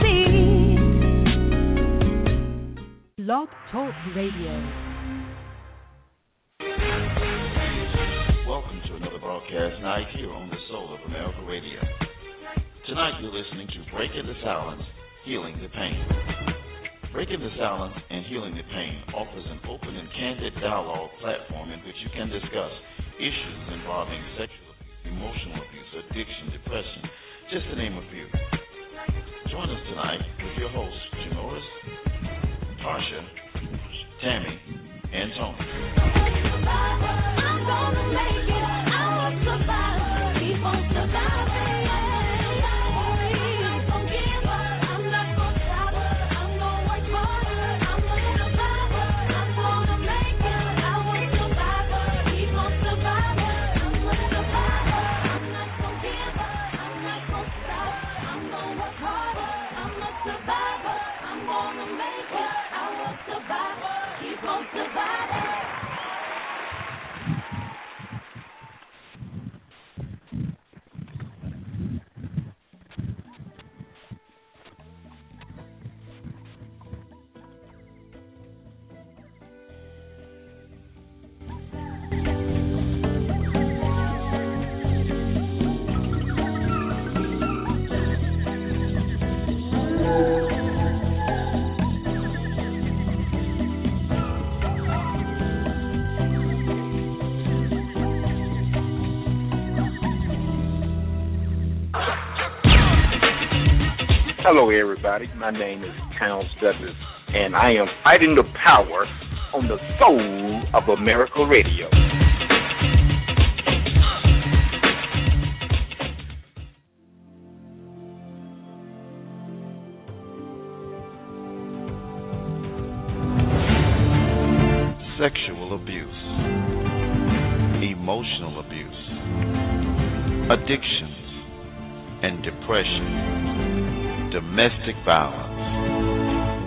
scene. Blog Talk Radio. Welcome to another broadcast night here on the Soul of America Radio. Tonight you're listening to Breaking the Silence, Healing the Pain. Breaking the Silence and Healing the Pain offers an open and candid dialogue platform in which you can discuss issues involving sexual abuse, emotional abuse, addiction, depression, just to name a few. Join us tonight with your hosts, Janoris, Tarsha, Tammy, and Tony. I'm gonna make it. I'm a survivor. Keep on surviving. I'm gonna give up. I'm not gonna stop. I'm gonna work harder. I'm a survivor. I'm gonna make it. I'm a survivor. Keep on surviving. I'm a survivor. I'm not gonna give up. I'm not gonna stop. I'm gonna work harder. Survivor, I'm gonna make it. I will survive. Keep on surviving. Hello everybody, my name is Towns Douglas, and I am fighting the power on the Soul of America Radio. Sexual abuse, emotional abuse, addictions, and depression. Domestic violence.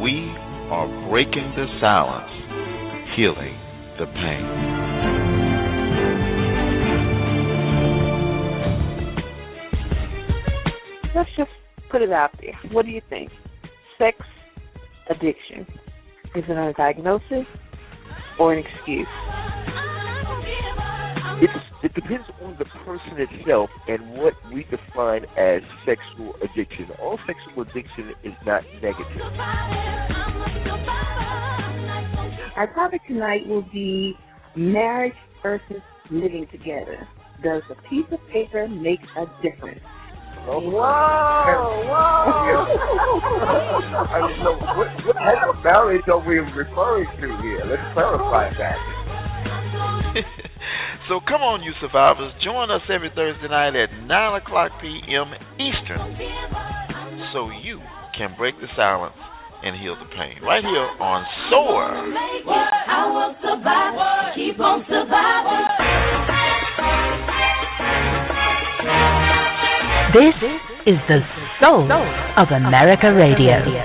We are breaking the silence, healing the pain. Let's just put it out there. What do you think? Sex addiction. Is it a diagnosis or an excuse? It depends on the person itself and what we define as sexual addiction. All sexual addiction is not negative. Our topic tonight will be marriage versus living together. Does a piece of paper make a difference? Whoa, whoa. I mean, no, what type of marriage are we referring to here? Let's clarify that. So come on, you survivors. Join us every Thursday night at 9 o'clock p.m. Eastern so you can break the silence and heal the pain. Right here on SOAR. I will survive. Keep on surviving. This is the Soul of America Radio.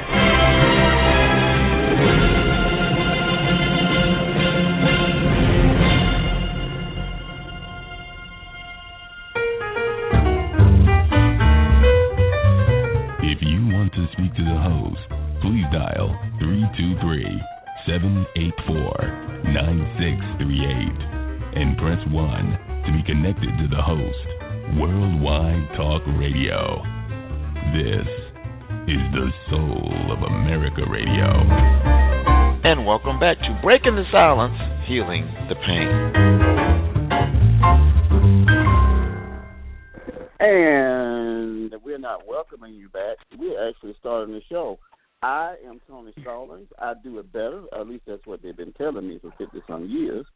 To the host, please dial 323-784-9638 and press 1 to be connected to the host, Worldwide Talk Radio. This is the Soul of America Radio. And welcome back to Breaking the Silence, Healing the Pain. And we're not welcoming you back. We're actually starting the show. I am Tony Stallings. I do it better. At least that's what they've been telling me for 50-some years.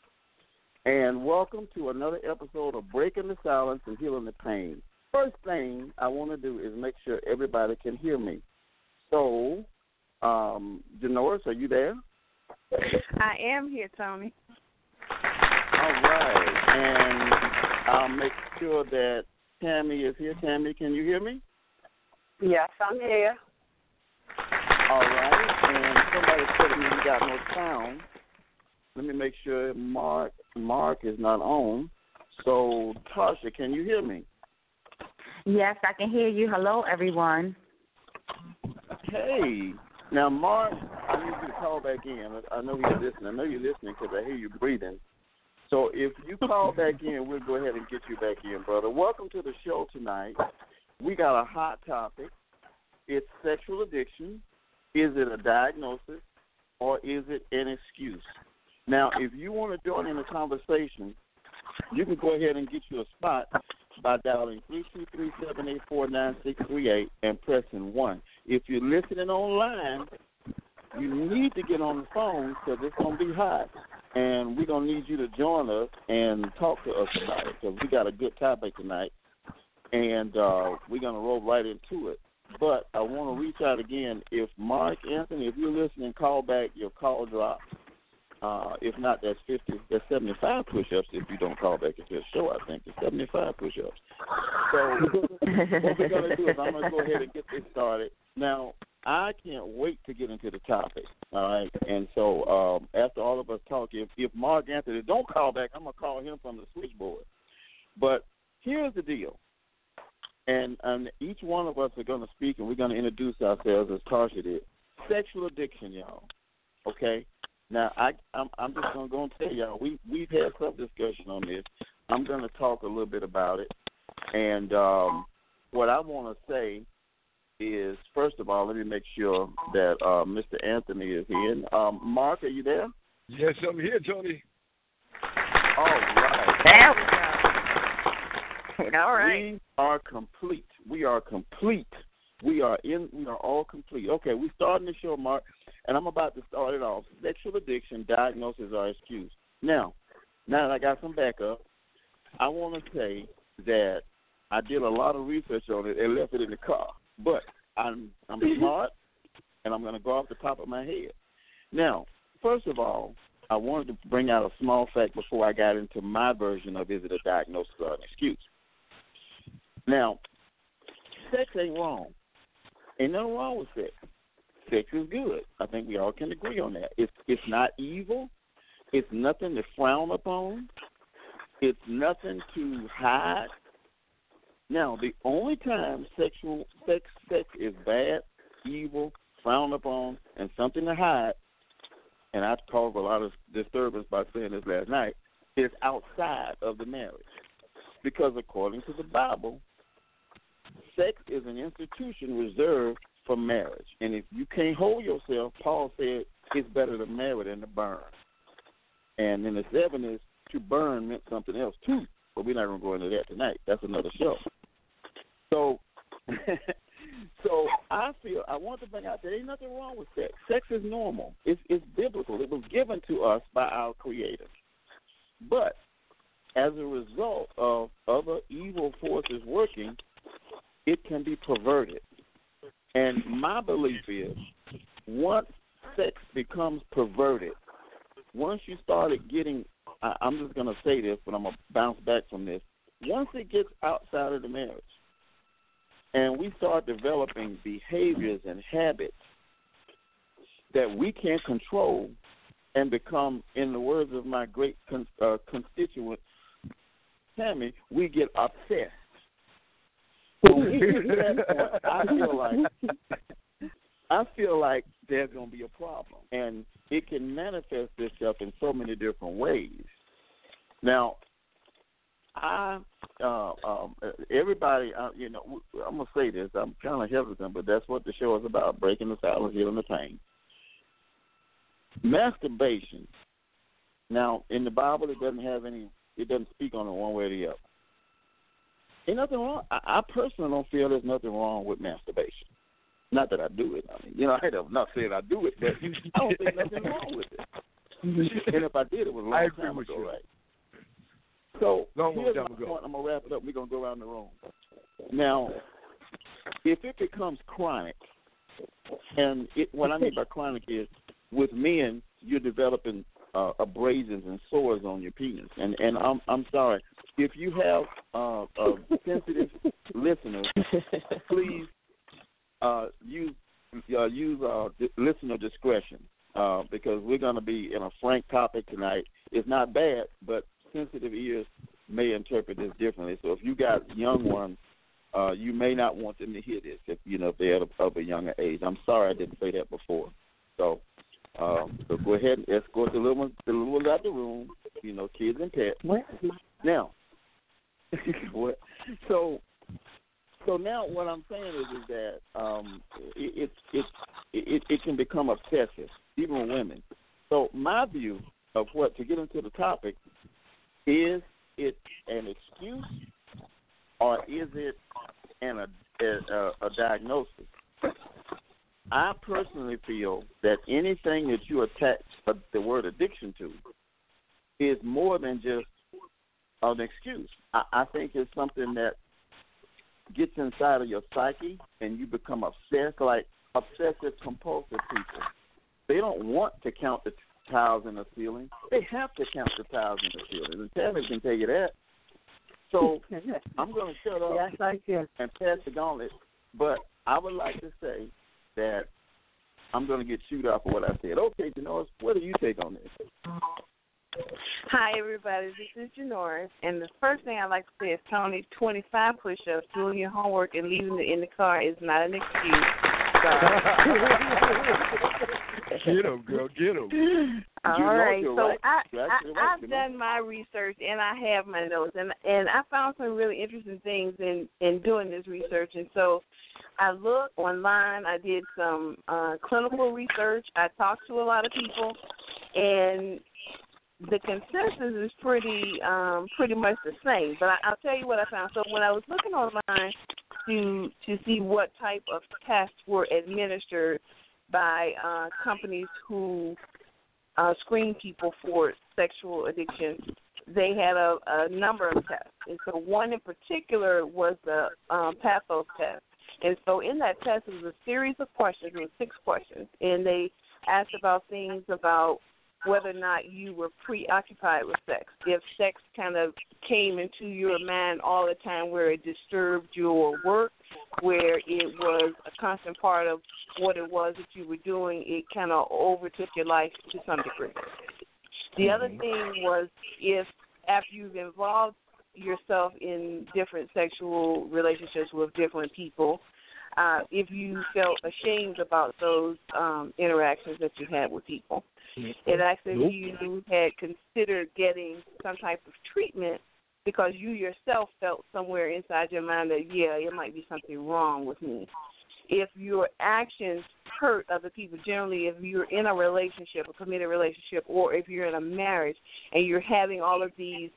And welcome to another episode of Breaking the Silence and Healing the Pain. First thing I want to do is make sure everybody can hear me. soul. Janoris, are you there? I am here, Tony. All right. And I'll make sure that Tammy is here. Tammy, can you hear me? Yes, I'm here. All right. And somebody said we got no sound. Let me make sure Mark is not on. So, Tasha, can you hear me? Yes, I can hear you. Hello, everyone. Hey. Now, Mark, I need you to call back in. I know you're listening. I know you're listening because I hear you breathing. So if you call back in, we'll go ahead and get you back in, brother. Welcome to the show tonight. We got a hot topic. It's sexual addiction. Is it a diagnosis or is it an excuse? Now, if you want to join in the conversation, you can go ahead and get you a spot by dialing 323-784-9638 and pressing 1. If you're listening online, you need to get on the phone because it's going to be hot. And we're going to need you to join us and talk to us about it because we got a good topic tonight. And we're going to roll right into it. But I want to reach out again. If Mark Anthony, if you're listening, call back, your call drops. If not, that's 75 push-ups if you don't call back into the show, I think. It's 75 push-ups. So what we're going to do is I'm going to go ahead and get this started. Now, I can't wait to get into the topic, all right? And so after all of us talk, if Mark Anthony don't call back, I'm going to call him from the switchboard. But here's the deal. And each one of us are going to speak, and we're going to introduce ourselves as Tarsha did. Sexual addiction, y'all, okay? Now, I'm just going to tell y'all, we've had some discussion on this. I'm going to talk a little bit about it. And what I want to say is, first of all, let me make sure that Mr. Anthony is here. Mark, are you there? Yes, I'm here, Tony. All right. There we go. All right. We are complete. We are all complete. Okay, we're starting the show, Mark, and I'm about to start it off. Sexual addiction, diagnosis, or excuse. Now that I got some backup, I want to say that I did a lot of research on it and left it in the car. But I'm smart, and I'm going to go off the top of my head. Now, first of all, I wanted to bring out a small fact before I got into my version of is it a diagnosis or an excuse. Now, sex ain't wrong. Ain't nothing wrong with sex. Sex is good. I think we all can agree on that. It's not evil. It's nothing to frown upon. It's nothing to hide. Now, the only time sex is bad, evil, frowned upon, and something to hide, and I caused a lot of disturbance by saying this last night, is outside of the marriage. Because according to the Bible, sex is an institution reserved for marriage. And if you can't hold yourself, Paul said, it's better to marry than to burn. And in the 70s, to burn meant something else, too. But we're not going to go into that tonight. That's another show. So I want to bring out there ain't nothing wrong with sex. Sex is normal. It's biblical. It was given to us by our Creator. But as a result of other evil forces working, it can be perverted. And my belief is once sex becomes perverted, once you started getting, I'm just going to say this, but I'm going to bounce back from this. Once it gets outside of the marriage and we start developing behaviors and habits that we can't control and become, in the words of my great constituent, Tammy, we get obsessed. When we get to that point, I feel like there's going to be a problem, and it can manifest itself in so many different ways. Now, I'm going to say this. I'm kind of hesitant, but that's what the show is about, breaking the silence, healing the pain. Masturbation. Now, in the Bible, it doesn't speak on it one way or the other. Ain't nothing wrong. I personally don't feel there's nothing wrong with masturbation. Not that I do it. I mean, I'm not saying I do it, but I don't think nothing wrong with it. And if I did, it was a long time ago, right? So here's my point. I'm going to wrap it up. We're going to go around the room. Now, if it becomes chronic, And what I mean by chronic is, with men, you're developing abrasions and sores on your penis. And I'm sorry, if you have sensitive listeners, please use listener discretion because we're going to be in a frank topic tonight. It's not bad, but sensitive ears may interpret this differently. So if you got young ones, you may not want them to hear this if they're of a younger age. I'm sorry I didn't say that before. So go ahead and escort the little ones out the room. Kids and pets. Now, so now what I'm saying is that it can become obsessive, even with women. So my view of what to get into the topic is: it an excuse or is it a diagnosis? I personally feel that anything that you attach the word addiction to is more than just an excuse. I think it's something that gets inside of your psyche and you become obsessed, like obsessive-compulsive people. They don't want to count the tiles in the ceiling. They have to count the tiles in the ceiling. And Tammy can tell you that. So I'm going to shut up and pass the gauntlet. But I would like to say that I'm going to get chewed out for what I said. Okay, Janoris, what do you take on this? Hi, everybody. This is Janoris. And the first thing I'd like to say is, Tony, 25 push-ups, doing your homework, and leaving it in the car is not an excuse. Get them, girl. Get them. All right. So I've done my research, and I have my notes. And I found some really interesting things in doing this research. And so I looked online. I did some clinical research. I talked to a lot of people. And the consensus is pretty much the same, but I'll tell you what I found. So when I was looking online to see what type of tests were administered by companies who screen people for sexual addiction, they had a number of tests. And so one in particular was the Pathos test. And so in that test, it was a series of questions. It was 6 questions, and they asked about things about whether or not you were preoccupied with sex, if sex kind of came into your mind all the time, where it disturbed your work, where it was a constant part of what it was that you were doing, it kind of overtook your life to some degree. The other thing was if after you've involved yourself in different sexual relationships with different people, if you felt ashamed about those interactions that you had with people. And actually you had considered getting some type of treatment because you yourself felt somewhere inside your mind that, it might be something wrong with me. If your actions hurt other people, generally if you're in a relationship, a committed relationship, or if you're in a marriage and you're having all of these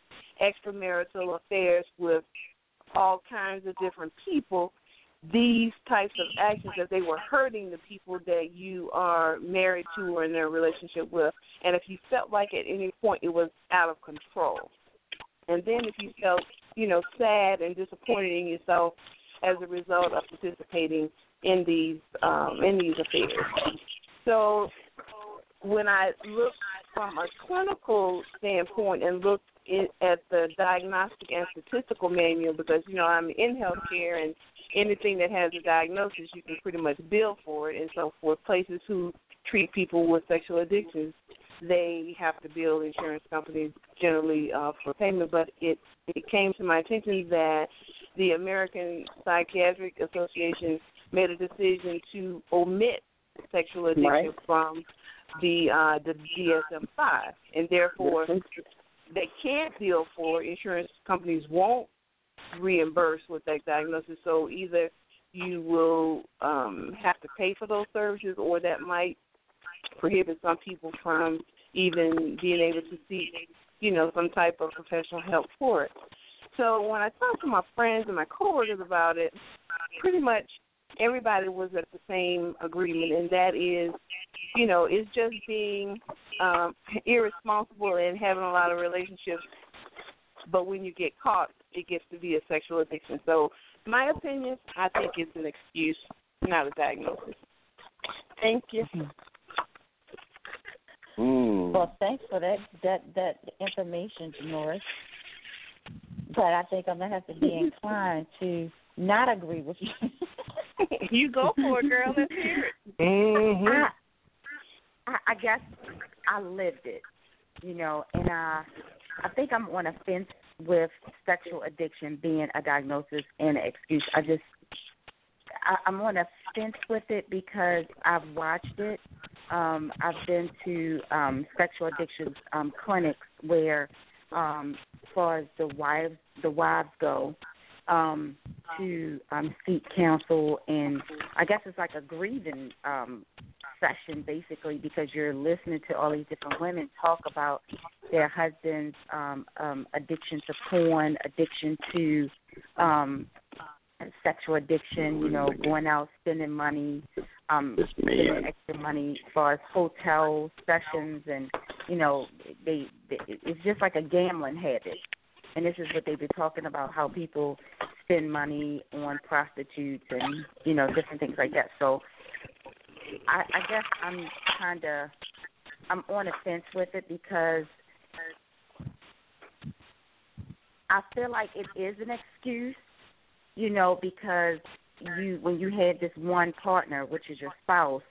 extramarital affairs with all kinds of different people, these types of actions, that they were hurting the people that you are married to or in a relationship with, and if you felt like at any point it was out of control. And then if you felt, sad and disappointed in yourself as a result of participating in these affairs. So when I looked from a clinical standpoint and looked at the Diagnostic and Statistical Manual, because, I'm in healthcare, and anything that has a diagnosis, you can pretty much bill for it. And so for places who treat people with sexual addictions, they have to bill insurance companies generally for payment. But it came to my attention that the American Psychiatric Association made a decision to omit sexual addiction from the DSM-5. And therefore, they can't bill for it. Insurance companies won't reimburse with that diagnosis, so either you will have to pay for those services, or that might prohibit some people from even being able to seek, some type of professional help for it. So when I talked to my friends and my coworkers about it, pretty much everybody was at the same agreement, and that is, it's just being irresponsible and having a lot of relationships, but when you get caught, it gets to be a sexual addiction. So my opinion, I think it's an excuse, not a diagnosis. Thank you. Well, thanks for that information, Janoris. But I think I'm going to have to be inclined to not agree with you. You go for it, girl. Let's hear it. Mm-hmm. I guess I lived it, and I think I'm on a fence with sexual addiction being a diagnosis and an excuse. I'm on a fence with it because I've watched it. I've been to sexual addiction clinics where, as far as the wives go, to seek counsel, and I guess it's like a grieving session basically, because you're listening to all these different women talk about their husbands' addiction to porn, addiction to sexual addiction, going out, spending money, spending extra money as far as hotel sessions, and it's just like a gambling habit. And this is what they've been talking about, how people spend money on prostitutes and, different things like that. So I guess I'm on a fence with it because I feel like it is an excuse, because when you have this one partner, which is your spouse,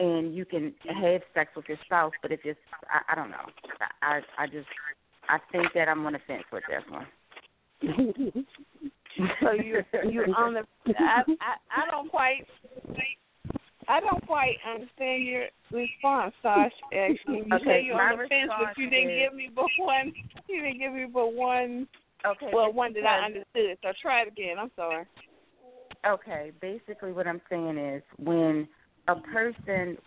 and you can have sex with your spouse, but it's just, I don't know. I think that I'm on the fence with this one. So you're on the. I don't quite understand your response, Sash. Actually, you say you're on the fence, but you didn't give me but one. You didn't give me but one. Okay. Well, one that I understood. So try it again. I'm sorry. Okay. Basically, what I'm saying is when a person,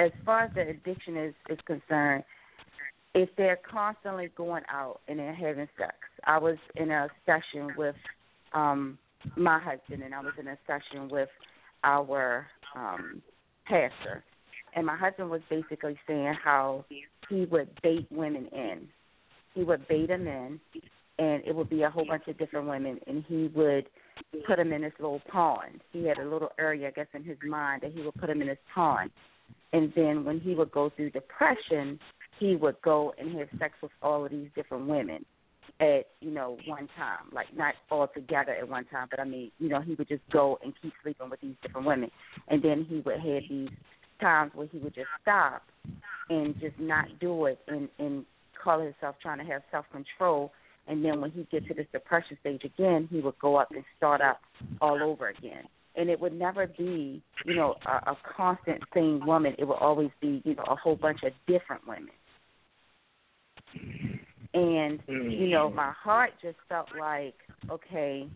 as far as the addiction is concerned. If they're constantly going out and they're having sex. I was in a session with my husband, and I was in a session with our pastor. And my husband was basically saying how he would bait women in. He would bait them in, and it would be a whole bunch of different women, and he would put them in this little pond. He had a little area, I guess, in his mind that he would put them in this pond. And then when he would go through depression, he would go and have sex with all of these different women at, one time. Like, not all together at one time, but, he would just go and keep sleeping with these different women. And then he would have these times where he would just stop and just not do it and call himself trying to have self-control. And then when he gets to this depression stage again, he would go up and start up all over again. And it would never be, a constant thing woman. It would always be, a whole bunch of different women. And, my heart just felt like, okay,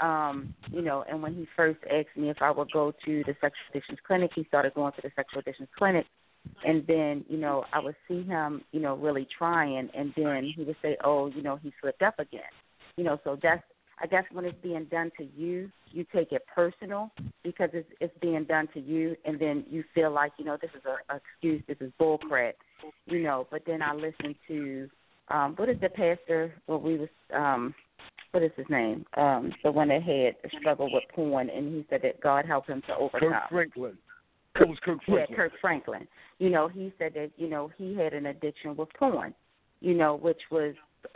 and when he first asked me if I would go to the sexual addictions clinic, he started going to the sexual addictions clinic. And then, I would see him, really trying. And then he would say, oh, he slipped up again. So that's, I guess, when it's being done to you, you take it personal because it's being done to you. And then you feel like, this is an excuse, this is bull crap. But then I listened to, what is the pastor, what is his name? The one that had a struggle with porn, and he said that God helped him to overcome. Kirk Franklin. It was Kirk Franklin. Yeah, Kirk Franklin. He said that, he had an addiction with porn, which was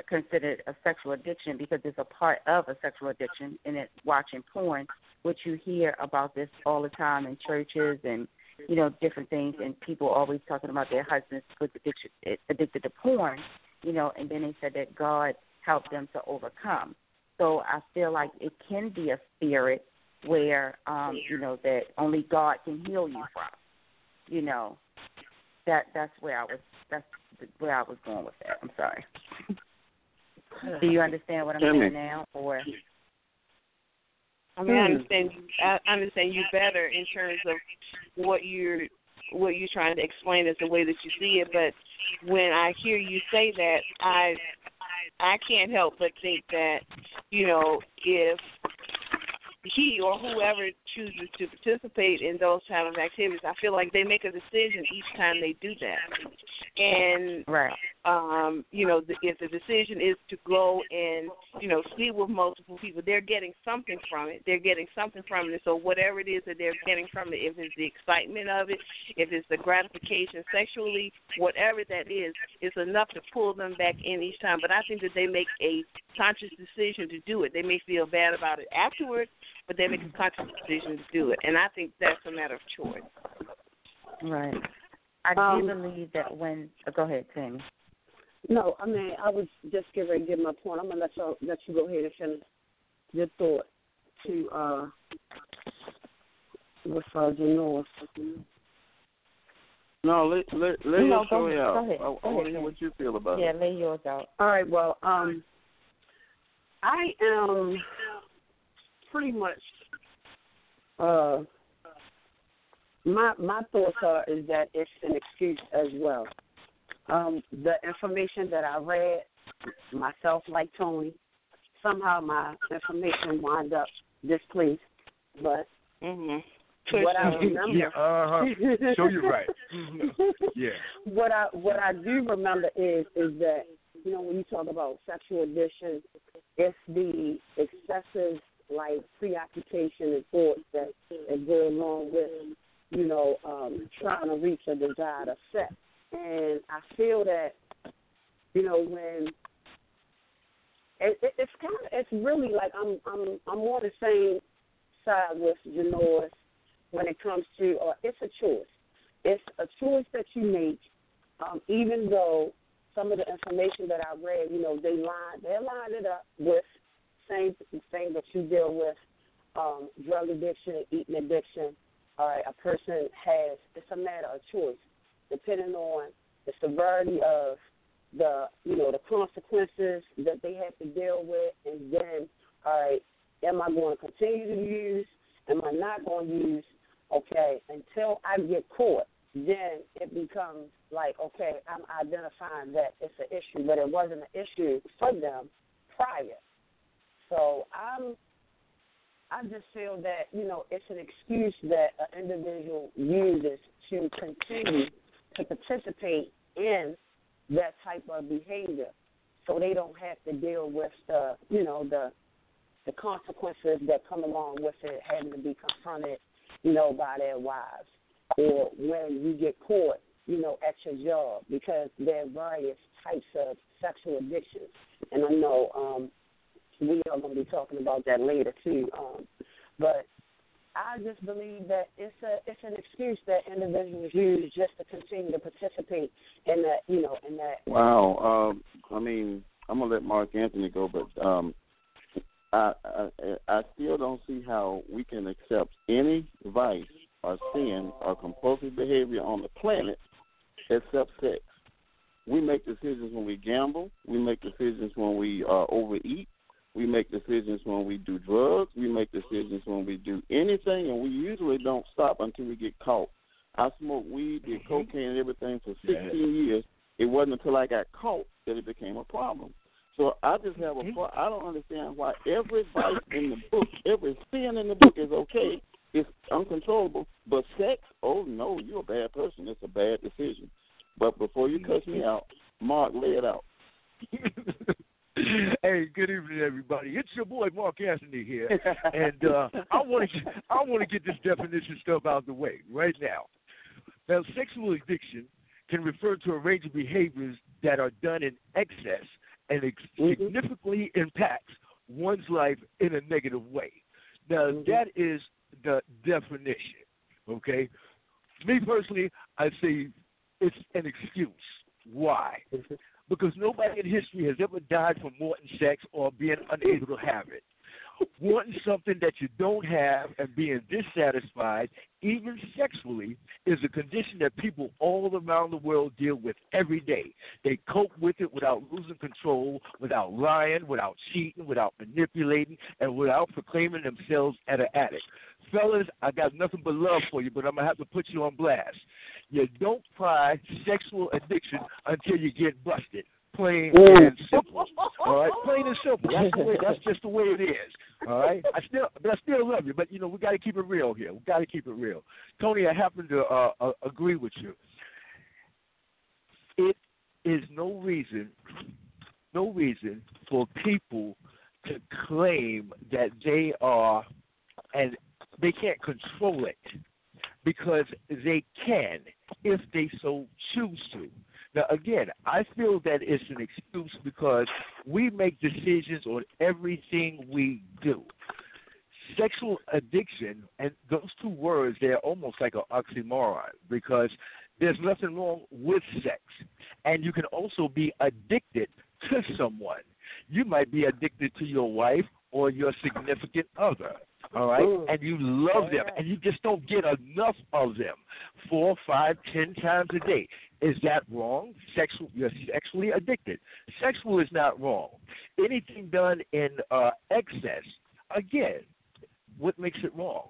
considered a sexual addiction because it's a part of a sexual addiction, and it's watching porn, which you hear about this all the time in churches and, different things, and people always talking about their husbands was addicted to porn, and then they said that God helped them to overcome. So I feel like it can be a spirit where, that only God can heal you from, that's where I was going with that. I'm sorry. Do you understand what I'm saying now, or? I mean, I understand you better in terms of what you're trying to explain as the way that you see it. But when I hear you say that, I can't help but think that if he or whoever chooses to participate in those type of activities, I feel like they make a decision each time they do that. And, right. You know, if the decision is to go and, you know, sleep with multiple people, they're getting something from it. So whatever it is that they're getting from it, if it's the excitement of it, if it's the gratification sexually, whatever that is, it's enough to pull them back in each time. But I think that they make a conscious decision to do it. They may feel bad about it afterwards, but they make a conscious decision to do it. And I think that's a matter of choice. Right. I do believe that when go ahead, Tammy. No, I mean, I was just getting give my point. I'm gonna let you go ahead and finish your thought to what's Janoris. No, lay yours out. Go ahead. I want to hear what you feel about it. Yeah, lay yours out. All right. Well, I am pretty much My thoughts are is that it's an excuse as well. The information that I read myself, like Tony, somehow my information wound up displaced. But what I remember, so you're right. Yeah. What I do remember is that, you know, when you talk about sexual addiction, it's the excessive like preoccupation and thoughts that go along with, you know, trying to reach a desired effect. And I feel that, you know, when it's kind of, it's really like I'm on the same side with Janoris when it comes to it's a choice. It's a choice that you make, even though some of the information that I read, you know, they lined it up with same thing that you deal with, drug addiction, eating addiction. All right, a person has, it's a matter of choice, depending on the severity of the, you know, the consequences that they have to deal with, and then, all right, am I going to continue to use? Am I not going to use? Okay, until I get caught, then it becomes like, okay, I'm identifying that it's an issue, but it wasn't an issue for them prior. So I just feel that, you know, it's an excuse that an individual uses to continue to participate in that type of behavior, so they don't have to deal with the, you know, the consequences that come along with it, having to be confronted, you know, by their wives, or when you get caught, you know, at your job, because there are various types of sexual addictions, and I know we are going to be talking about that later, too. But I just believe that it's an excuse that individuals use just to continue to participate in that, you know, in that. Wow. I mean, I'm going to let Mark Anthony go, but I still don't see how we can accept any vice or sin or compulsive behavior on the planet except sex. We make decisions when we gamble. We make decisions when we overeat. We make decisions when we do drugs. We make decisions when we do anything, and we usually don't stop until we get caught. I smoked weed, did cocaine, and everything for 16 years. It wasn't until I got caught that it became a problem. So I just have I don't understand why every vice in the book, every sin in the book is okay. It's uncontrollable. But sex, oh, no, you're a bad person. It's a bad decision. But before you cuss me out, Mark, lay it out. Hey, good evening, everybody. It's your boy Mark Anthony here, and I want to get this definition stuff out of the way right now. Now, sexual addiction can refer to a range of behaviors that are done in excess and significantly impacts one's life in a negative way. Now, that is the definition. Okay, me personally, I say it's an excuse. Why? Because nobody in history has ever died from wanting sex or being unable to have it. Wanting something that you don't have and being dissatisfied, even sexually, is a condition that people all around the world deal with every day. They cope with it without losing control, without lying, without cheating, without manipulating, and without proclaiming themselves as an addict. Fellas, I got nothing but love for you, but I'm going to have to put you on blast. You don't try sexual addiction until you get busted. Plain and simple. All right? Plain and simple. That's just the way it is. All right? I still love you, but, you know, we got to keep it real here. We got to keep it real. Tony, I happen to agree with you. it is no reason for people to claim that they are, and they can't control it, because they can if they so choose to. Now, again, I feel that it's an excuse because we make decisions on everything we do. Sexual addiction, and those two words, they're almost like an oxymoron because there's nothing wrong with sex. And you can also be addicted to someone. You might be addicted to your wife or your significant other, all right? Ooh. And you love them, and you just don't get enough of them 4, 5, 10 times a day. Is that wrong? You're sexually addicted. Sexual is not wrong. Anything done in excess, again, what makes it wrong?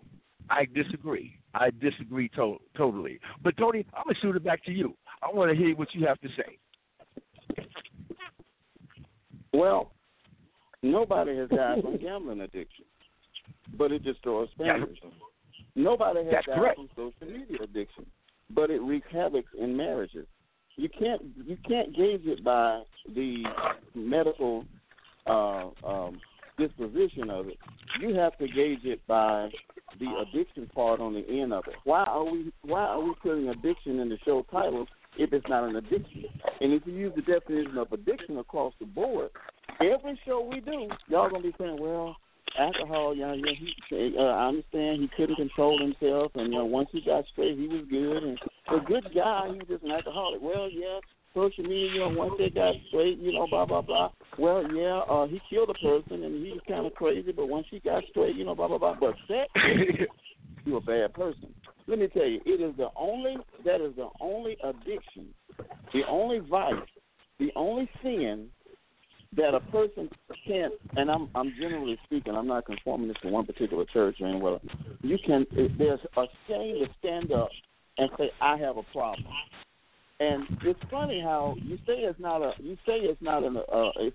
I disagree. I disagree totally. But, Tony, I'm going to shoot it back to you. I want to hear what you have to say. Well, nobody has died from gambling addiction, but it destroys families. Yes. Nobody has died from social media addiction, but it wreaks havoc in marriages. You can't gauge it by the medical disposition of it. You have to gauge it by the addiction part on the end of it. Why are we putting addiction in the show title if it's not an addiction? And if you use the definition of addiction across the board, every show we do, y'all gonna be saying, well, alcohol, I understand he couldn't control himself, and once he got straight, he was good, and a good guy, he was just an alcoholic. Well, yeah, social media, once they got straight, blah, blah, blah. Well, yeah, he killed a person, and he was kind of crazy, but once he got straight, blah, blah, blah. But sex, you're a bad person. Let me tell you, that is the only addiction, the only vice, the only sin that a person can't, and I'm generally speaking, I'm not conforming this to one particular church or anywhere. There's a shame to stand up and say, I have a problem. And it's funny how it's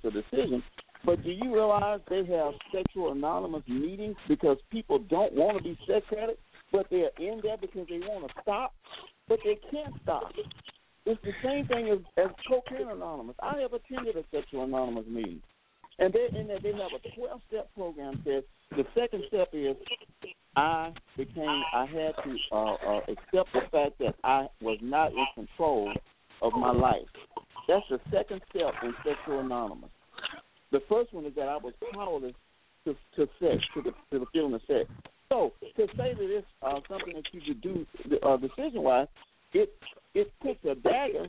a decision, but do you realize they have Sexual Anonymous meetings because people don't want to be sex addicts, but they're in there because they want to stop, but they can't stop. It's the same thing as Cocaine Anonymous. I have attended a Sexual Anonymous meeting, and they have a 12-step program that the second step is I had to accept the fact that I was not in control of my life. That's the second step in Sexual Anonymous. The first one is that I was powerless to sex, to the feeling of sex. So to say that it's something that you could do decision-wise, it puts a dagger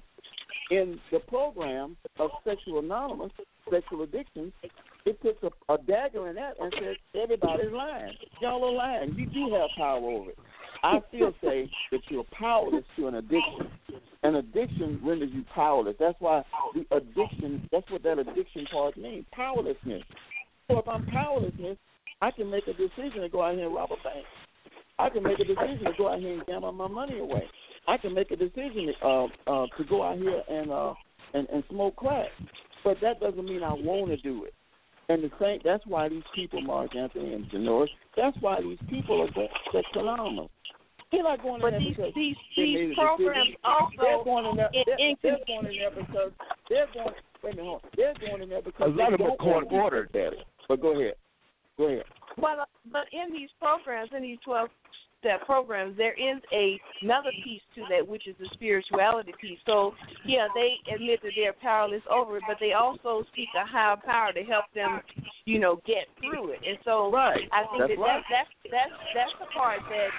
in the program of Sexual Anonymous, sexual addiction. It puts a dagger in that and says, everybody's lying. Y'all are lying. You do have power over it. I still say that you're powerless to an addiction. An addiction renders you powerless. That's why the addiction, that's what that addiction part means, powerlessness. So if I'm powerlessness, I can make a decision to go out here and rob a bank. I can make a decision to go out here and gamble my money away. I can make a decision to go out here and smoke crack, but that doesn't mean I want to do it. And that's why these people, Mark Anthony and Janoris, that's why these people are Sexual Anonymous. They're not going in there because these programs also they're going in there because they're going. Wait a minute, hold on. They're going in there because a lot of them are court ordered. But go ahead, Well, but in these programs, in these 12. That programs, there is another piece to that, which is the spirituality piece. So, yeah, they admit that they're powerless over it, but they also seek a higher power to help them, get through it. And so I think that's the part that,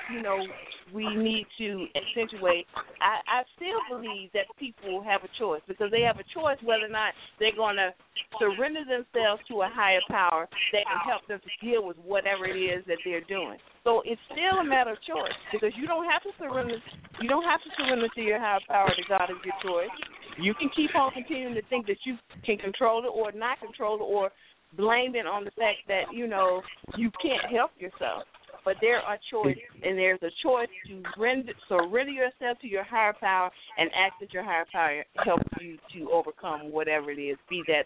we need to accentuate. I still believe that people have a choice because they have a choice whether or not they're going to surrender themselves to a higher power that can help them to deal with whatever it is that they're doing. So it's still a matter of choice because you don't have to surrender. You don't have to surrender to your higher power to God is your choice. You can keep on continuing to think that you can control it or not control it or blame it on the fact that, you can't help yourself. But there's a choice to surrender yourself to your higher power and act that your higher power helps you to overcome whatever it is, be that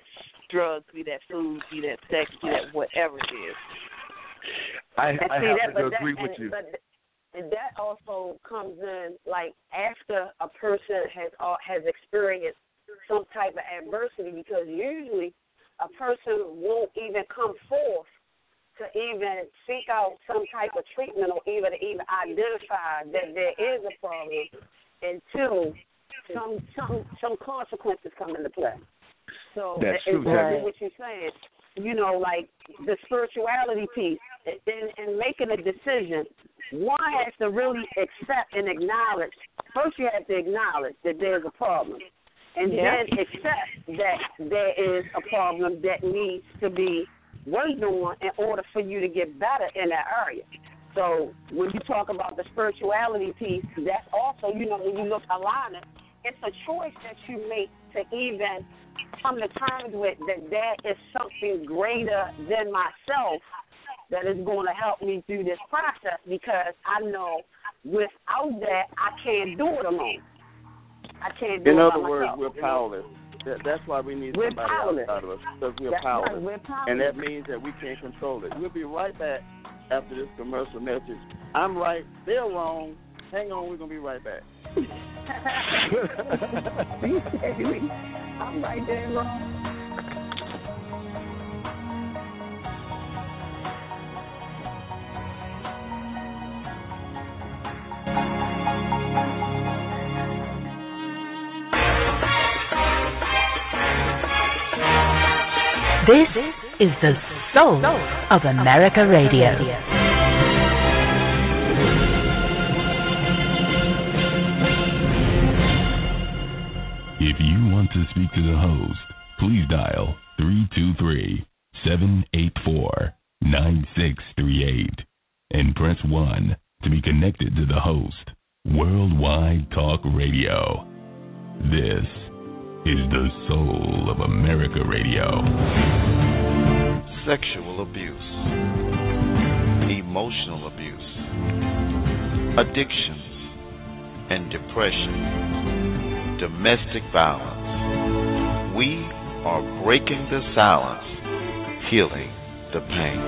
drugs, be that food, be that sex, be that whatever it is. I have to agree with you. And that also comes in like after a person has experienced some type of adversity, because usually a person won't even come forth to even seek out some type of treatment or even to even identify that there is a problem until some consequences come into play. So that's true, exactly what you're saying. You know, like the spirituality piece, and making a decision, one has to really accept and acknowledge. First, you have to acknowledge that there's a problem, and then accept that there is a problem that needs to be worked on in order for you to get better in that area. So when you talk about the spirituality piece, that's also, you know, when you look align it, it's a choice that you make to even come to terms with that there is something greater than myself that is going to help me through this process, because I know without that, I can't do it alone. I can't do it alone. In other words, we're powerless. That's why we need somebody outside of us, because we're powerless. Right, we're powerless. And that means that we can't control it. We'll be right back after this commercial message. I'm right, they're wrong. Hang on, we're going to be right back. I'm right there wrong. This is the Soul of America Radio. If you want to speak to the host, please dial 323-784-9638 and press 1 to be connected to the host. Worldwide Talk Radio. This is the Soul of America Radio. Sexual abuse, emotional abuse, addictions and depression, domestic violence. We are breaking the silence, healing the pain.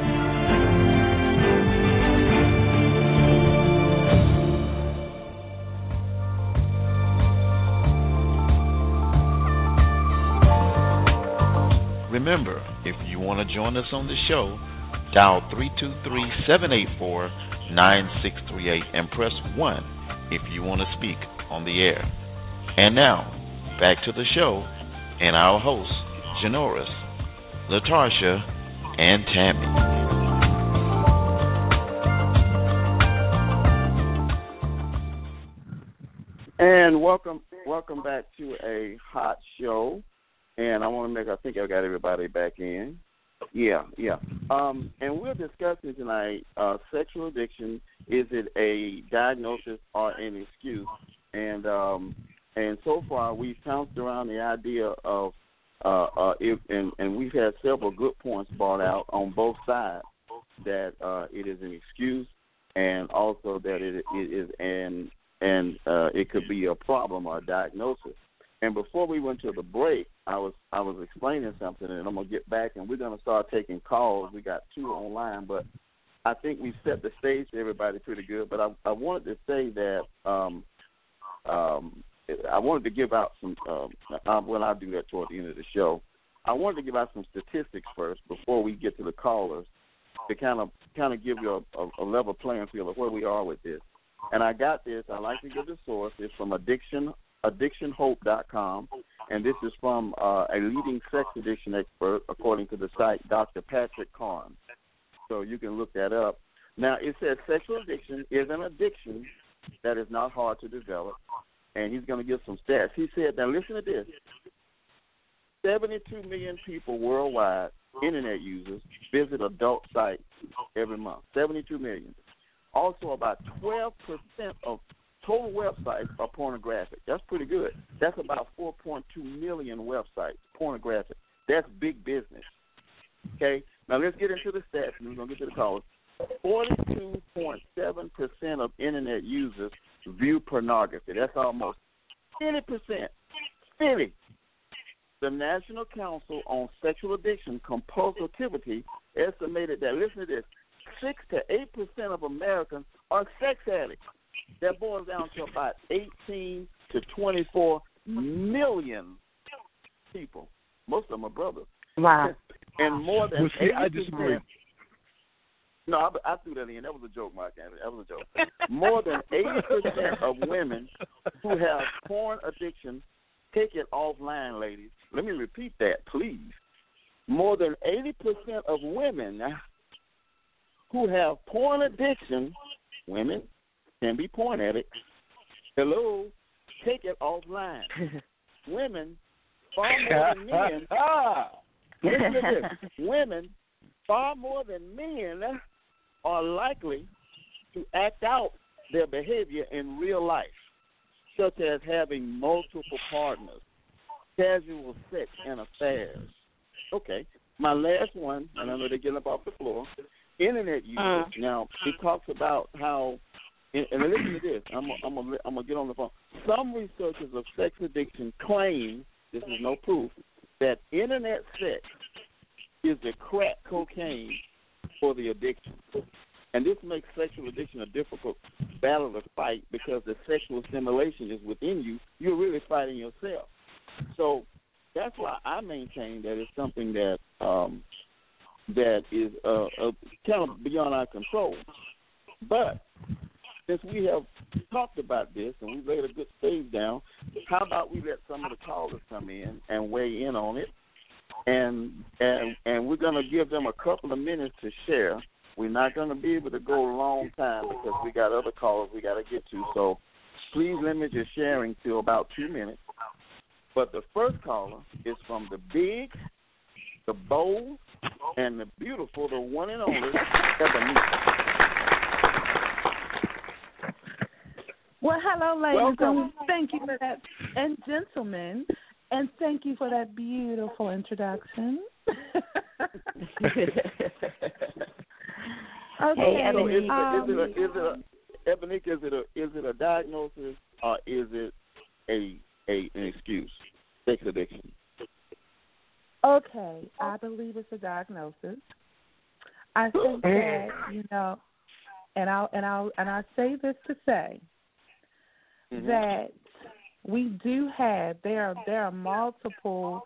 Remember, if you want to join us on the show, dial 323-784-9638 and press 1 if you want to speak on the air. And now, back to the show and our hosts, Janoris, Latasha, and Tammy. And welcome back to a hot show. And I want to make, I think I got everybody back in. Yeah. And we're discussing tonight sexual addiction. Is it a diagnosis or an excuse? And so far we've pounced around the idea of, and we've had several good points brought out on both sides, that it is an excuse, and also that it could be a problem or a diagnosis. And before we went to the break, I was explaining something, and I'm going to get back, and we're going to start taking calls. We got 2 online, but I think we set the stage for everybody pretty good. But I wanted to say that I wanted to give out some I'll do that toward the end of the show. I wanted to give out some statistics first before we get to the callers to kind of give you a level playing field of where we are with this. And I got this. I like to give the source. It's from addictionhope.com, and this is from a leading sex addiction expert, according to the site, Dr. Patrick Carnes. So you can look that up. Now, it says sexual addiction is an addiction that is not hard to develop, and he's going to give some stats. He said, now listen to this, 72 million people worldwide, Internet users, visit adult sites every month, 72 million. Also, about 12% of total websites are pornographic. That's pretty good. That's about 4.2 million websites, pornographic. That's big business. Okay? Now, let's get into the stats, and we're going to get to the callers. 42.7% of Internet users view pornography. That's almost 50%. 50. The National Council on Sexual Addiction Compulsivity estimated that, listen to this, 6 to 8% of Americans are sex addicts. That boils down to about 18 to 24 million people. Most of them are brothers. Wow. And more than I disagree. No, I threw that in. That was a joke, Mike. That was a joke. More than 80% of women who have porn addiction take it offline, ladies. Let me repeat that, please. More than 80% of women who have porn addiction, women can be porn addicts, hello, take it offline. Women, far more than men, listen to this, women, far more than men are likely to act out their behavior in real life, such as having multiple partners, casual sex, and affairs. Okay, my last one, and I know they're getting up off the floor, internet usage. Now, it talks about how, and listen to this, I'm going to get on the phone. Some researchers of sex addiction claim, this is no proof, that internet sex is the crack cocaine for the addiction. And this makes sexual addiction a difficult battle to fight because the sexual stimulation is within you. You're really fighting yourself. So that's why I maintain that it's something that that is kind of beyond our control. But since we have talked about this and we've laid a good stage down, how about we let some of the callers come in and weigh in on it? And we're going to give them a couple of minutes to share. We're not going to be able to go a long time because we got other callers we got to get to. So please limit your sharing to about 2 minutes. But the first caller is from the big, the bold, and the beautiful, the one and only, Ebonita. Well, hello, ladies. Welcome. Thank you for that, and gentlemen, and thank you for that beautiful introduction. Okay, Ebonita. Is it a diagnosis or is it an excuse? Sex addiction. Okay, I believe it's a diagnosis. I think that, you know, and I say this to say that we do have there are multiple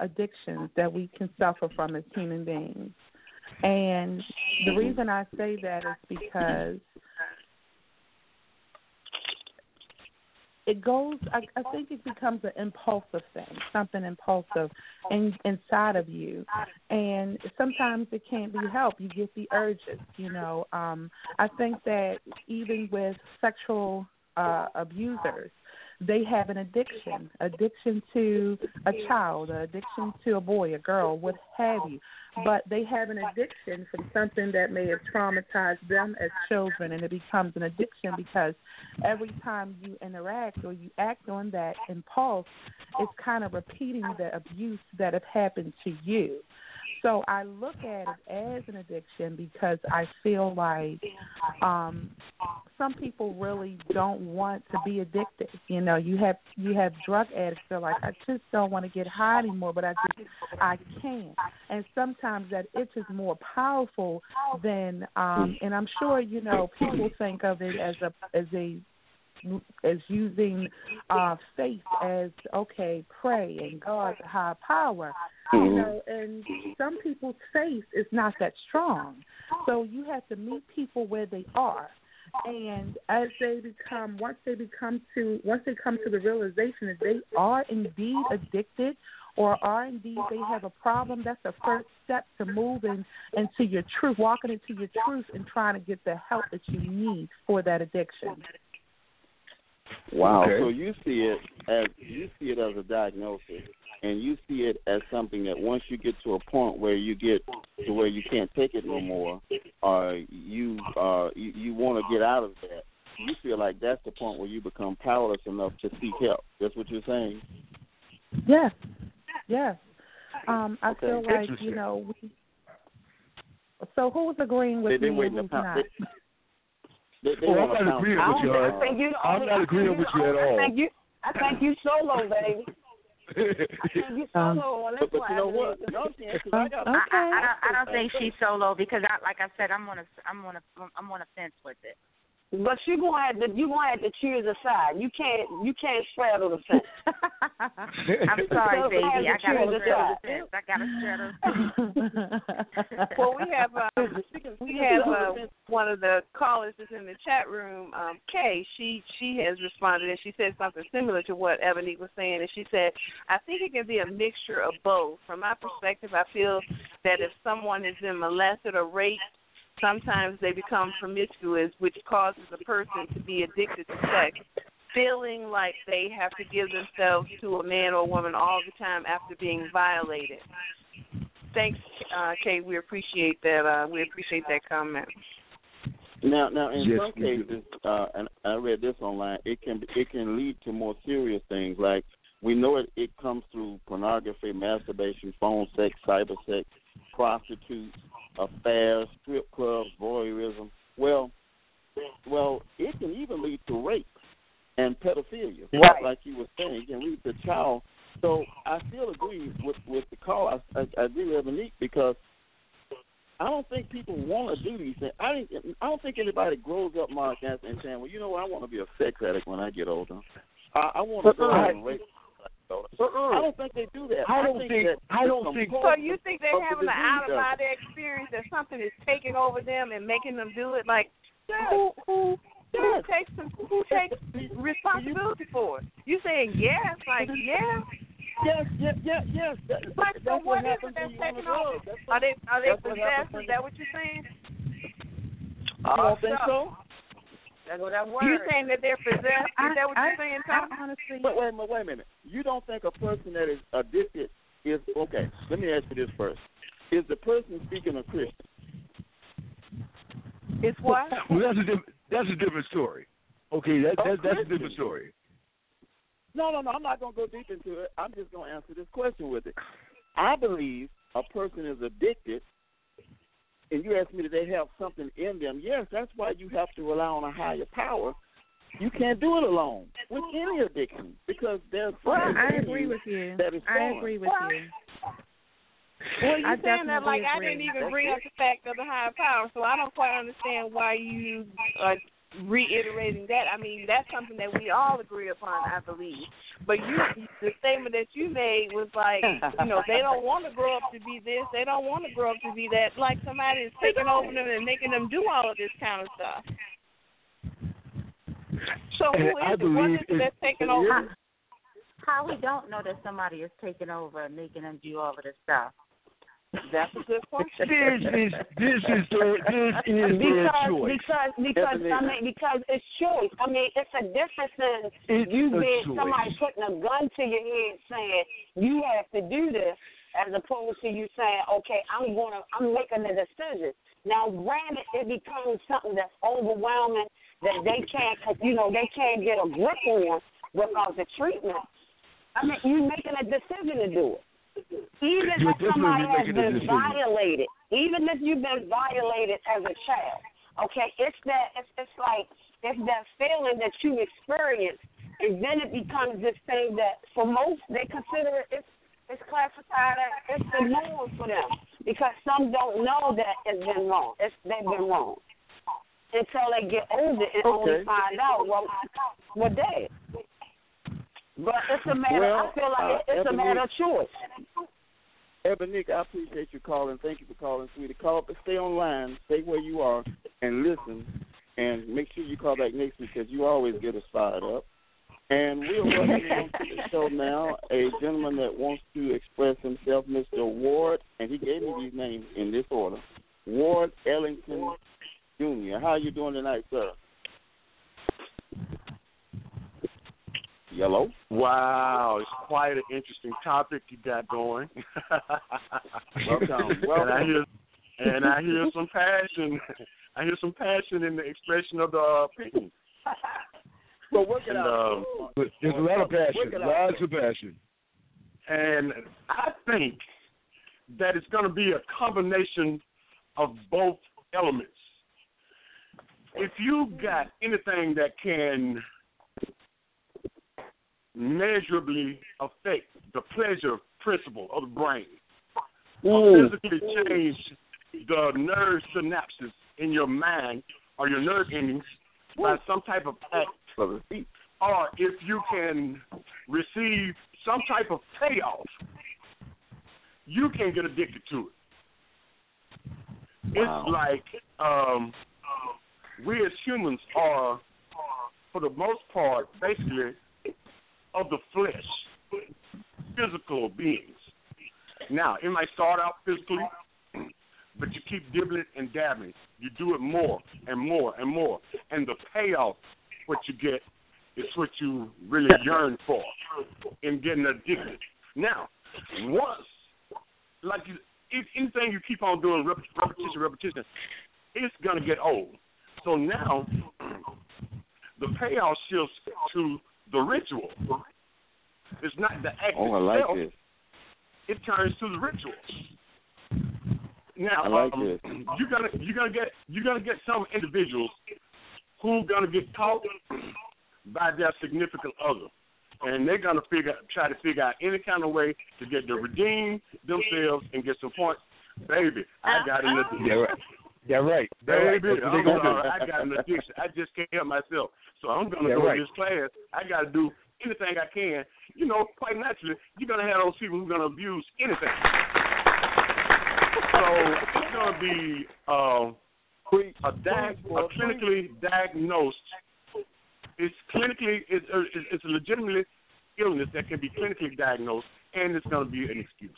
addictions that we can suffer from as human beings, and the reason I say that is because it goes, I think it becomes an impulsive thing, something impulsive inside of you. And sometimes it can't be helped. You get the urges, you know. I think that even with sexual abusers, they have an addiction to a child, an addiction to a boy, a girl, what have you. But they have an addiction from something that may have traumatized them as children, and it becomes an addiction because every time you interact or you act on that impulse, it's kind of repeating the abuse that have happened to you. So I look at it as an addiction because I feel like some people really don't want to be addicted. You know, you have drug addicts that are like, I just don't want to get high anymore, but I can. And sometimes that itch is more powerful than, and I'm sure, you know, people think of it as using faith as, okay, pray and God's high power. You know, and some people's faith is not that strong. So you have to meet people where they are. And as they become, once they come to the realization that they are indeed addicted or are indeed they have a problem, that's the first step to moving into your truth, walking into your truth and trying to get the help that you need for that addiction. Wow. Okay. So you see it as a diagnosis, and you see it as something that once you get to a point where you get to where you can't take it no more, or you want to get out of that, you feel like that's the point where you become powerless enough to seek help. That's what you're saying? Yes. Yes. I feel like, you know, so who's agreeing with me and who's not? I'm not agreeing with you. I'm not agreeing with you at all. I think you solo, baby. You solo on this one. You know what? I don't think she's solo because, like I said, I'm on a fence with it. But you gonna have to choose a side. You can't straddle the fence. I'm sorry, baby. I gotta straddle the fence. Well, we have one of the callers that's in the chat room, Kay. She has responded and she said something similar to what Ebony was saying. And she said, I think it can be a mixture of both. From my perspective, I feel that if someone has been molested or raped, sometimes they become promiscuous, which causes a person to be addicted to sex, feeling like they have to give themselves to a man or a woman all the time after being violated. Thanks, Kay. We appreciate that. Comment. Now, in some cases, and I read this online, it can lead to more serious things. Like we know it comes through pornography, masturbation, phone sex, cyber sex, prostitutes, affairs, strip clubs, voyeurism. Well, it can even lead to rape and pedophilia, right? Like you were saying, it can lead to child. So I still agree with the call. I agree with Ebonique because I don't think people want to do these things. I don't think anybody grows up, Mark, and saying, well, you know what, I want to be a sex addict when I get older. I want to go out and rape. I don't think they do that. I don't think. So you think they're having an out-of-body experience that something is taking over them and making them do it? Like, who takes responsibility for it? You saying yes? Like yes. But so what is it that's taking over? Are they possessed? Is that what you're saying? I don't think so. You're saying that they're possessed? Is that what you're saying, Tom? Honestly. Wait a minute. You don't think a person that is addicted is... Okay, let me ask you this first. Is the person speaking a Christian? It's what? Well, that's a different story. Okay, that's a different story. No, I'm not going to go deep into it. I'm just going to answer this question with it. I believe a person is addicted. And you ask me, do they have something in them? Yes, that's why you have to rely on a higher power. You can't do it alone with any addiction because there's something. Well, I agree with you. Well, you're saying that like I didn't even bring up the fact of the higher power, so I don't quite understand why you are reiterating that. I mean, that's something that we all agree upon, I believe. But the statement that you made was like, you know, they don't want to grow up to be this, they don't want to grow up to be that. Like somebody is taking over them and making them do all of this kind of stuff. So who is it that's taking over? How we don't know that somebody is taking over and making them do all of this stuff. That's a good question. Because it's choice. I mean, it's a difference in you being somebody putting a gun to your head saying you have to do this, as opposed to you saying, okay, I'm making the decision. Now, granted, it becomes something that's overwhelming that they can't get a grip on without the treatment. I mean, you're making a decision to do it. Even if somebody has been violated, even if you've been violated as a child, okay, it's that feeling that you experience, and then it becomes this thing that for most they consider it's classified as it's the norm for them because some don't know that it's been wrong. They've been wrong until they get older and only find out what they. But it's a matter. Well, I feel like it's a matter of choice. Ebonique, I appreciate you calling. Thank you for calling, sweetie. But stay online, stay where you are, and listen. And make sure you call back next week because you always get us fired up. And we're welcoming on to the show now a gentleman that wants to express himself, Mr. Ward, and he gave me these names in this order: Ward Ellington Jr. How are you doing tonight, sir? Yellow. Wow, it's quite an interesting topic you got going. Welcome. And I hear some passion. I hear some passion in the expression of the opinion. So work it out. There's a lot of passion. Lots of passion. And I think that it's going to be a combination of both elements. If you got anything that can measurably affect the pleasure principle of the brain. Or physically change the nerve synapses in your mind or your nerve endings by some type of act. Or if you can receive some type of payoff, you can get addicted to it. Wow. It's like we as humans are, for the most part, basically of the flesh, physical beings. Now, it might start out physically, but you keep dibbling and dabbling. You do it more and more and more. And the payoff, what you get, is what you really yearn for in getting addicted. Now, once, like you, anything you keep on doing, repetition, it's going to get old. So now, the payoff shifts to the ritual. It's not the act itself. I like this. It turns to the ritual. Now, you're gonna get some individuals who are gonna get taught by their significant other, and they're gonna try to figure out any kind of way to get to redeem themselves and get some points. Baby, I got an addiction. They're right. Baby, I got an addiction. I just can't help myself, so I'm gonna go to this class. I gotta do anything I can. You know, quite naturally, you're going to have those people who are going to abuse anything. So it's going to be clinically diagnosed. It's a legitimate illness that can be clinically diagnosed, and it's going to be an excuse.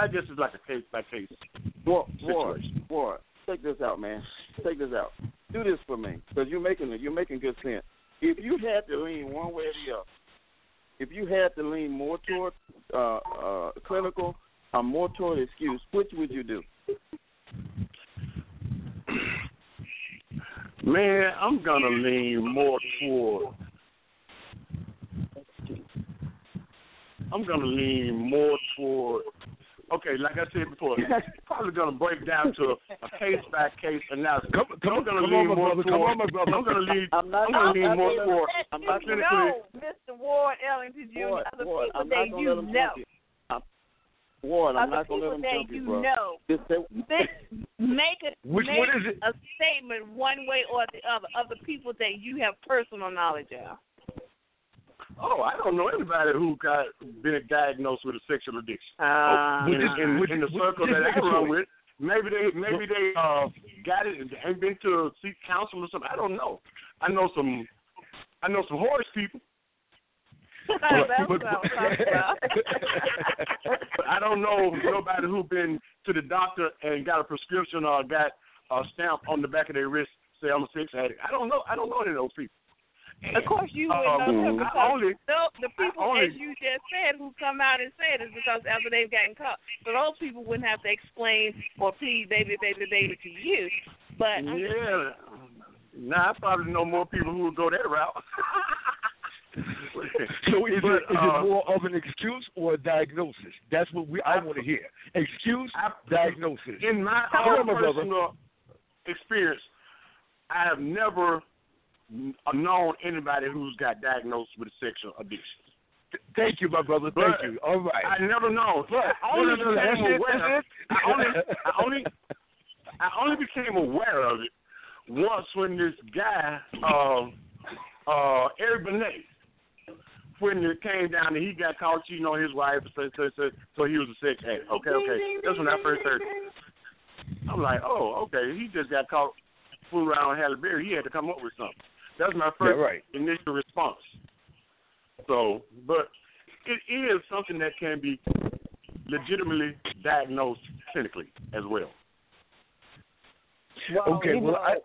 I guess it's like a case-by-case situation. Boy, take this out, man. Take this out. Do this for me, because you're making good sense. If you had to lean one way or the other, if you had to lean more toward clinical or more toward excuse, which would you do? Man, I'm going to lean more toward okay, like I said before, it's probably going to break down to a case-by-case analysis. I'm going to lean more toward. I'm going to lean more toward. I'm not going to Mr. Ward Ellington, Jr., other people that you know. Ward, I'm not going to let them jump you, bro. Make a statement one way or the other of the people that you have personal knowledge of. Oh, I don't know anybody who got been diagnosed with a sexual addiction. In the circle that I run with, maybe they got it and been to seek counsel or something. I don't know. I know some horse people. But I don't know nobody who been to the doctor and got a prescription or got a stamp on the back of their wrist say I'm a sex addict. I don't know any of those people. Of course, you wouldn't know because the people, as you just said, who come out and say it is because after they've gotten caught. So those people wouldn't have to explain or plead baby to you. But I probably know more people who would go that route. So is it more of an excuse or a diagnosis? That's what I want to hear. Excuse, diagnosis. In my own personal experience, I have never known anybody who's got diagnosed with a sexual addiction. Thank you, my brother. Thank you. All right. I never known. I only became aware of it once when this guy, Eric Benet, when it came down and he got caught cheating on his wife, so he was a sex addict. Okay. That's when I first heard it. I'm like, oh, okay. He just got caught fooling around Halle Berry. He had to come up with something. That's my first initial response. So, but it is something that can be legitimately diagnosed clinically as well.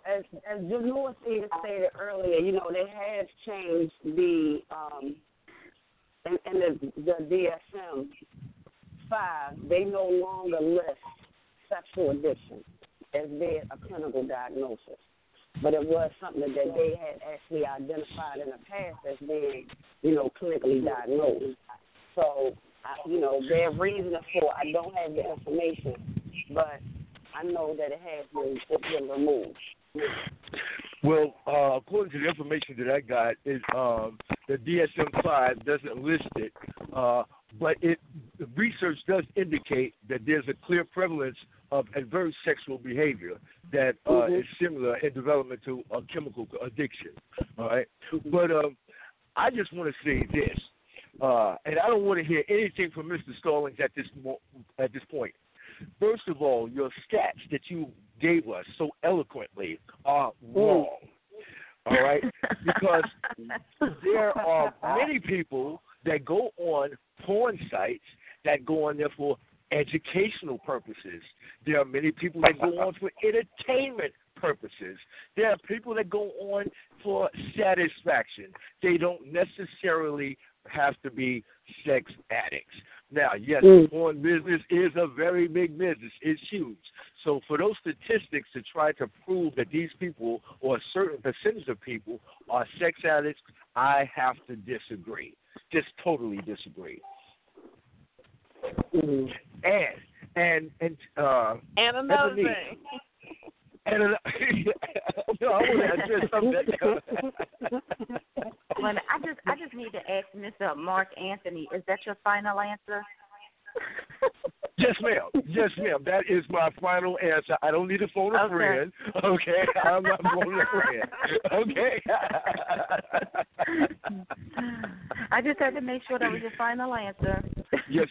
As Jalua stated earlier, you know, they have changed the the DSM-5. They no longer list sexual addiction as being a clinical diagnosis, but it was something that they had actually identified in the past as being, you know, clinically diagnosed. So, their reason for I don't have the information, but I know that it has been removed. Well, according to the information that I got, is the DSM-5 doesn't list it, but the research does indicate that there's a clear prevalence of adverse sexual behavior that is similar in development to a chemical addiction. All right, but I just want to say this, and I don't want to hear anything from Mr. Stallings at this point. First of all, your stats that you gave us so eloquently are wrong, all right? Because there are many people that go on porn sites that go on there for educational purposes. There are many people that go on for entertainment purposes. There are people that go on for satisfaction. They don't necessarily have to be sex addicts. Now, yes, the porn business is a very big business. It's huge. So for those statistics to try to prove that these people or a certain percentage of people are sex addicts, I have to disagree. Just totally disagree. Mm-hmm. And another thing. No, I want to address something. Well, I just need to ask Mr. Mark Anthony, is that your final answer? Yes, ma'am. Yes, ma'am. That is my final answer. I don't need to phone a friend. Okay? I'm not phoning a friend. Okay? I just had to make sure that was your final answer. Yes,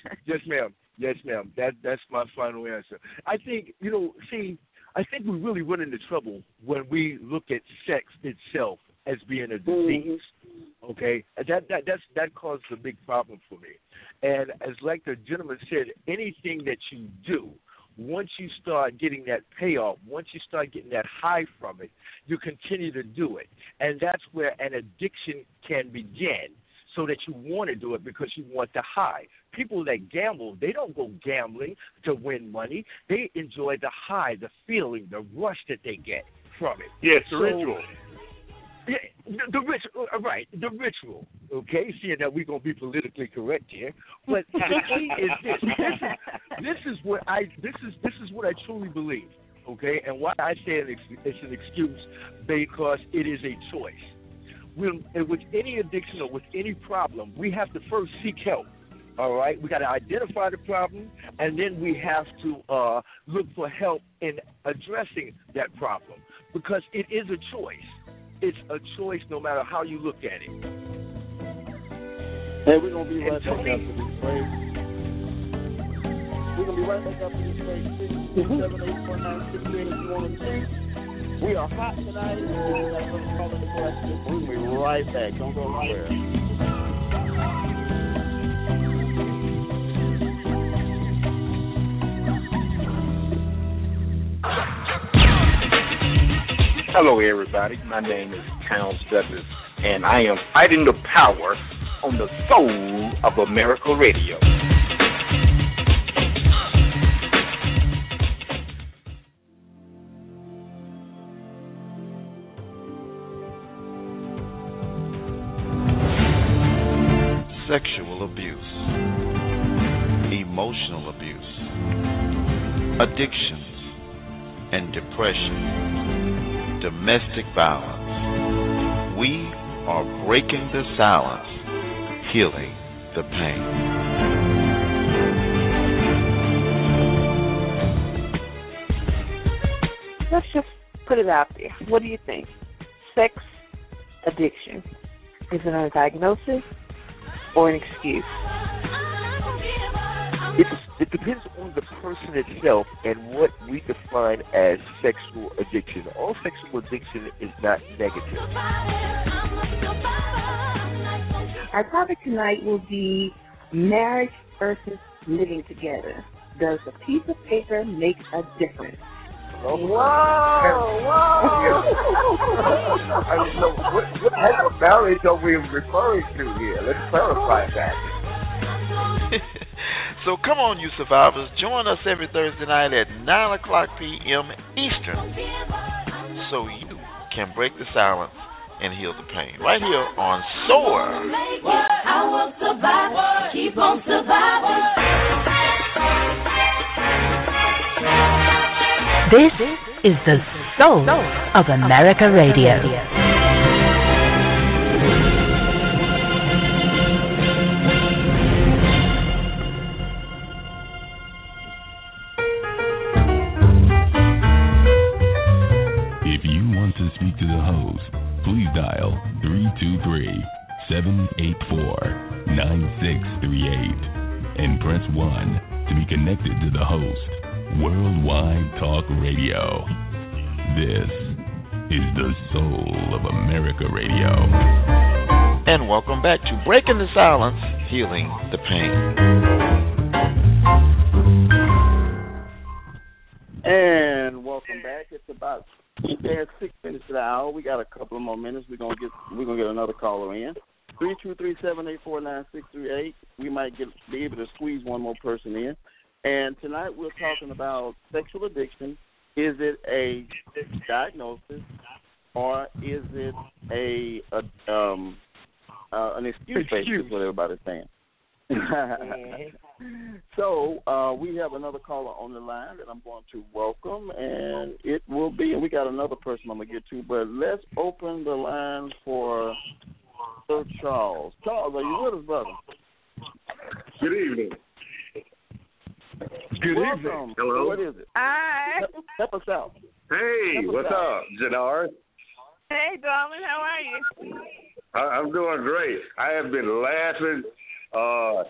ma'am. Yes, ma'am. That's my final answer. I think, I think we really run into trouble when we look at sex itself as being a disease, okay? That causes a big problem for me. And as like the gentleman said, anything that you do, once you start getting that payoff, once you start getting that high from it, you continue to do it. And that's where an addiction can begin, so that you want to do it because you want the high. People that gamble, they don't go gambling to win money. They enjoy the high, the feeling, the rush that they get from it. Yes, the ritual. Yeah, the ritual, right, the ritual, okay? Seeing that we're going to be politically correct here. But the key is this is what I truly believe, okay? And why I say it's an excuse, because it is a choice. With any addiction or with any problem, we have to first seek help, all right? We got to identify the problem, and then we have to look for help in addressing that problem, because it is a choice. It's a choice no matter how you look at it. Hey, we're going to be right back after this break. We are hot tonight. We'll be right back. Don't go anywhere. Hello, everybody. My name is Towns Douglas, and I am fighting the power on the Soul of America Radio. Sexual abuse, emotional abuse, addictions, and depression, domestic violence. We are breaking the silence, healing the pain. Let's just put it out there. What do you think? Sex addiction. Is it a diagnosis or an excuse? It depends on the person itself and what we define as sexual addiction. All sexual addiction is not negative. Our topic tonight will be marriage versus living together. Does a piece of paper make a difference? Oh, whoa! I mean, so what type of marriage are we referring to here? Let's clarify that. So come on, you survivors. Join us every Thursday night at 9 o'clock p.m. Eastern, so you can break the silence and heal the pain. Right here on SOAR. I will survive. Keep on surviving. This is the Soul of America Radio. If you want to speak to the host, please dial 323-784-9638 and press 1 to be connected to the host. Worldwide Talk Radio. This is the Soul of America Radio. And welcome back to Breaking the Silence, Healing the Pain. And welcome back. It's about 6 minutes to the hour. We got a couple of more minutes. We're gonna get another caller in. 323-784-9638. We might be able to squeeze one more person in. And tonight we're talking about sexual addiction. Is it a diagnosis or is it an excuse, basically, is what everybody's saying? So we have another caller on the line that I'm going to welcome, and it will be. We got another person I'm going to get to, but let's open the line for Sir Charles. Charles, are you with us, brother? Good evening. Good evening. Welcome. Hello. What is it? Hi. Help us out. Hey, what's up, Janard? Hey, darling. How are you? I'm doing great. I have been laughing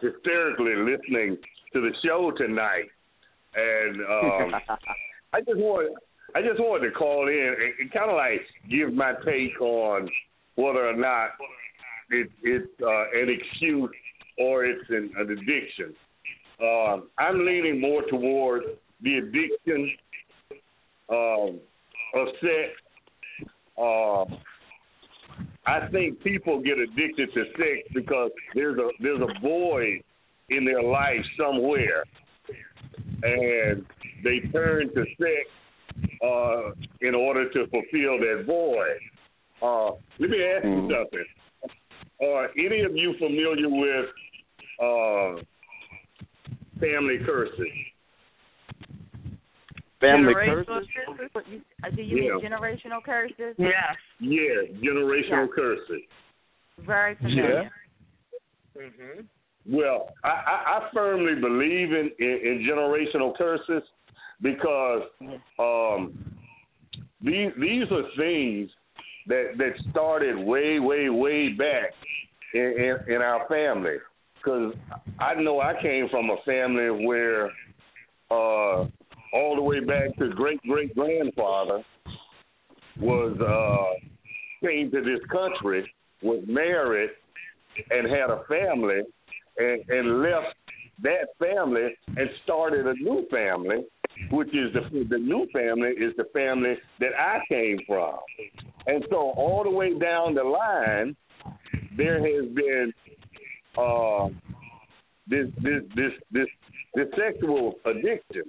hysterically listening to the show tonight, and I just wanted to call in and kind of like give my take on whether or not it's an excuse or it's an addiction. I'm leaning more toward the addiction of sex. I think people get addicted to sex because there's a void in their life somewhere, and they turn to sex in order to fulfill that void. Let me ask you something. Are any of you familiar with family curses? Family curses? Do you mean generational curses? Yes. Yeah, generational curses. Very familiar. Yeah. Mm-hmm. Well, I firmly believe in generational curses because these are things that started way back in our family. Because I know I came from a family where all the way back to great-great-grandfather came to this country, was married, and had a family, and left that family and started a new family, which is the new family is the family that I came from. And so all the way down the line, there has been this sexual addiction,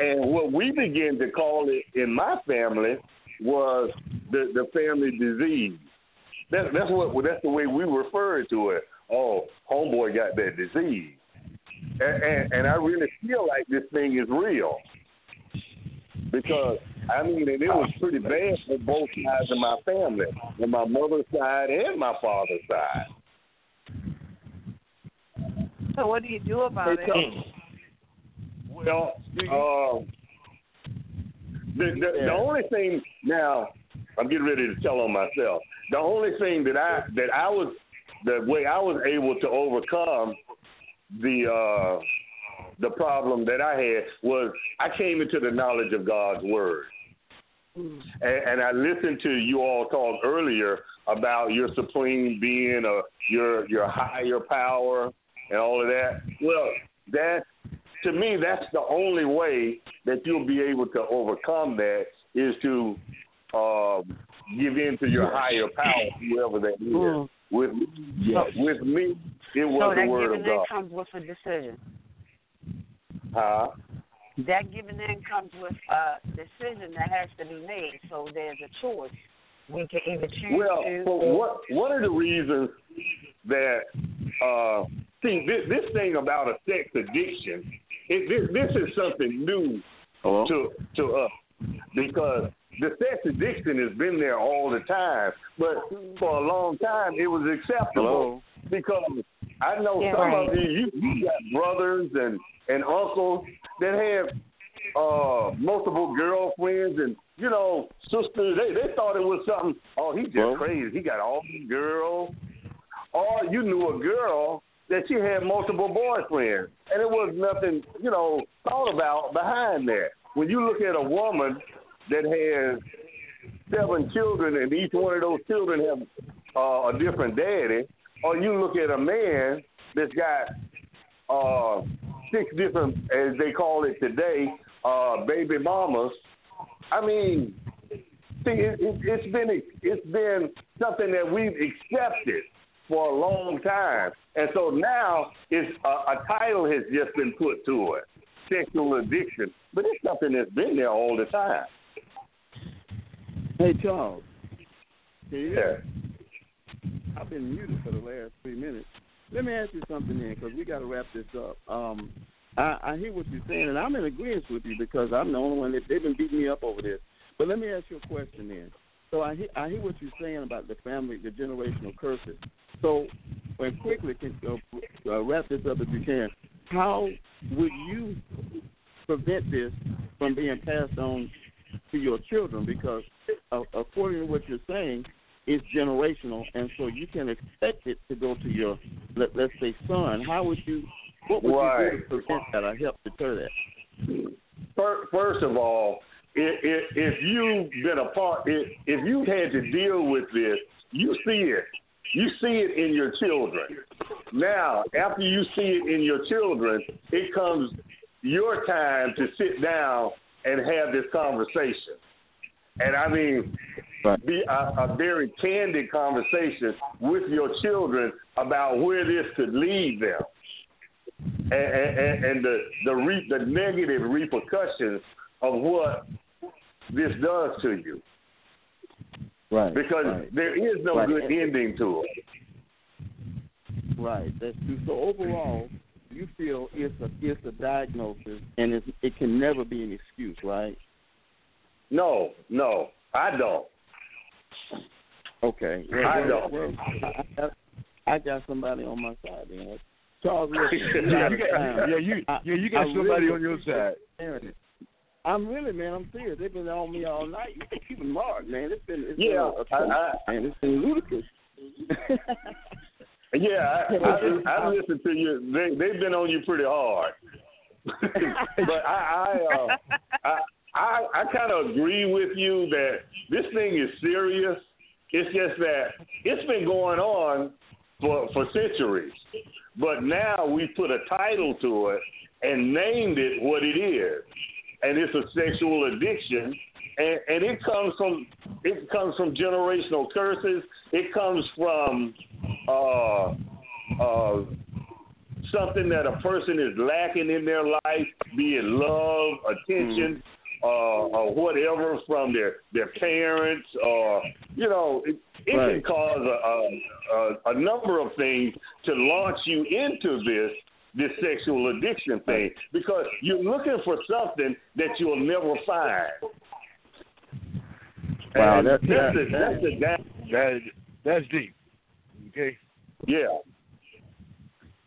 and what we began to call it in my family was the family disease. That's the way we referred to it. Oh, homeboy got that disease, and I really feel like this thing is real because and it was pretty bad for both sides of my family, on my mother's side and my father's side. So what do you do about it? Well, the only thing now, I'm getting ready to tell on myself. The only thing the way I was able to overcome the problem that I had was I came into the knowledge of God's word, and I listened to you all talk earlier about your supreme being or your higher power. And all of that. Well, that to me, that's the only way that you'll be able to overcome that is to give in to your higher power, whoever that is. With me, it was the word of God. That comes with a decision. That giving in comes with a decision that has to be made. So there's a choice. We can either choose to. Well, one of the reasons that. See, this thing about a sex addiction, this is something new to us because The sex addiction has been there all the time, but for a long time it was acceptable. Hello? Because I know some of you got brothers and uncles that have multiple girlfriends and, you know, sisters. They thought it was something, oh, he's just crazy. He got all these girls. Or you knew a girl that she had multiple boyfriends, and it was nothing, you know, thought about behind that. When you look at a woman that has 7 children and each one of those children have a different daddy, or you look at a man that's got 6 different, as they call it today, baby mamas. I mean, see, it's been something that we've accepted for a long time, and so now it's a title has just been put to it, sexual addiction, but it's something that's been there all the time. Hey, Charles. Yeah. I've been muted for the last 3 minutes. Let me ask you something then, because we got to wrap this up. I hear what you're saying, and I'm in agreement with you because I'm the only one that they've been beating me up over this. But let me ask you a question then. So I hear what you're saying about the family, the generational curses. So, and quickly, can wrap this up if you can. How would you prevent this from being passed on to your children? Because according to what you're saying, it's generational, and so you can expect it to go to your, let's say, son. How would you? What would you do to prevent that or help deter that? First of all, if you've been a part, if you've had to deal with this, you see it. You see it in your children. Now, after you see it in your children, it comes your time to sit down and have this conversation. And I mean, be a very candid conversation with your children about where this could lead them and the negative repercussions of what this does to you. Right. Because there is no good ending to it. Right. That's true. So overall, you feel it's a diagnosis and it can never be an excuse, right? No, I don't. Okay. I don't. I got somebody on my side, man. Charles, you got somebody really on your side. I'm really, man, I'm serious. They've been on me all night. You can keep them marked, man. It's been ludicrous. Yeah, I listen to you. They've been on you pretty hard. But I kind of agree with you that this thing is serious. It's just that it's been going on for centuries. But now we put a title to it and named it what it is. And it's a sexual addiction. And it comes from generational curses. It comes from something that a person is lacking in their life, be it love, attention, or whatever from their parents, or, you know, it can cause a number of things to launch you into this sexual addiction thing, because you're looking for something that you'll never find. Wow, that's deep. Okay. Yeah.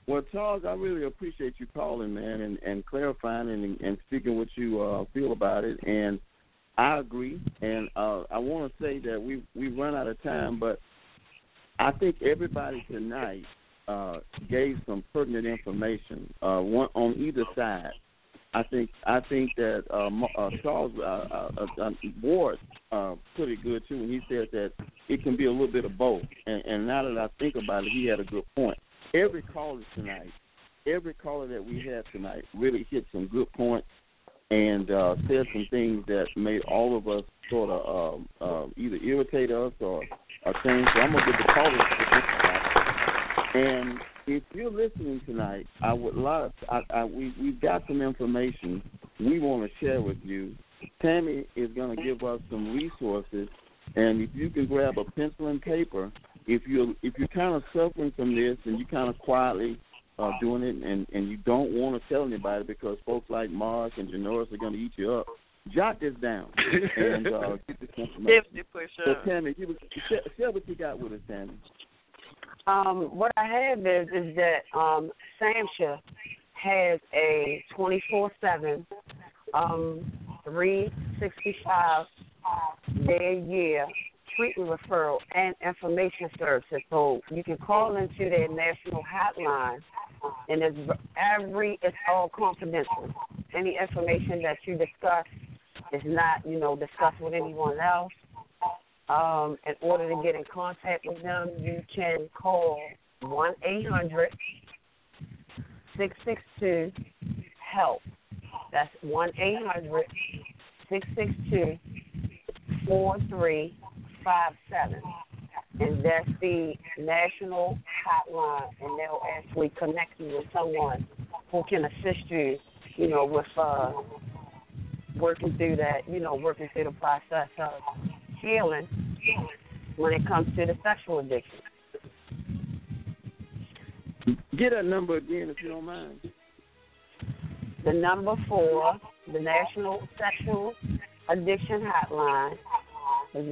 Well, Charles, I really appreciate you calling, man, and clarifying and speaking what you feel about it. And I agree. And I want to say that we've run out of time, but I think everybody tonight gave some pertinent information one on either side. I think that Charles Ward put it good, too, when he said that it can be a little bit of both. And now that I think about it, he had a good point. Every caller that we had tonight really hit some good points and said some things that made all of us sort of either irritate us or change. So I'm going to get the callers to think about it. And if you're listening tonight, I would love – we've got some information we want to share with you. Tammy is going to give us some resources, and if you can grab a pencil and paper – If you're kind of suffering from this and you kind of quietly are doing it and you don't want to tell anybody because folks like Mark and Janoris are going to eat you up, Jot this down and get this information. 50 push-ups. So, Tammy, share what you got with us, Tammy. What I have is that SAMHSA has a 24/7, 365-day a year treatment referral and information services. So you can call into their national hotline, and it's all confidential. Any information that you discuss is not, discussed with anyone else. In order to get in contact with them, you can call 1-800-662-HELP. That's 1-800-662-4357. And that's the national hotline, and they'll actually connect you with someone who can assist you, with working through that, working through the process of healing when it comes to the sexual addiction. Get a number again, if you don't mind. The number for the National Sexual Addiction Hotline is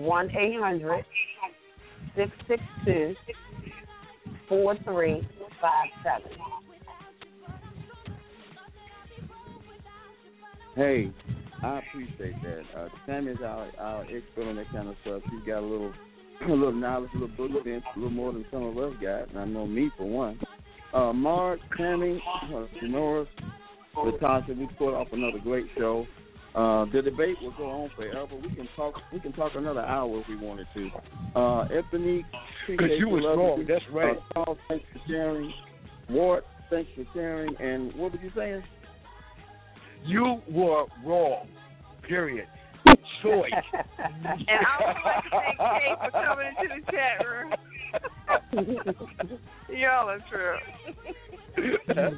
1-800-662-4357. Hey, I appreciate that. Sammy's our expert on that kind of stuff. She's got a little knowledge, a little book, a little more than some of us got, and I know me for one. Mark, Tammy, Norris, Latasha, we pulled off another great show. The debate will go on forever. We can talk another hour if we wanted to. Ebony, because you were strong. That's right. Paul, thanks for sharing. Ward, thanks for sharing. And what were you saying? You were wrong. Period. Choice. And I would like to thank Kate for coming into the chat room. Y'all are true. Hey,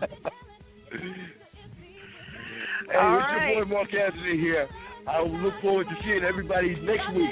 all it's right. Your boy Mark Anthony here. I look forward to seeing everybody next week.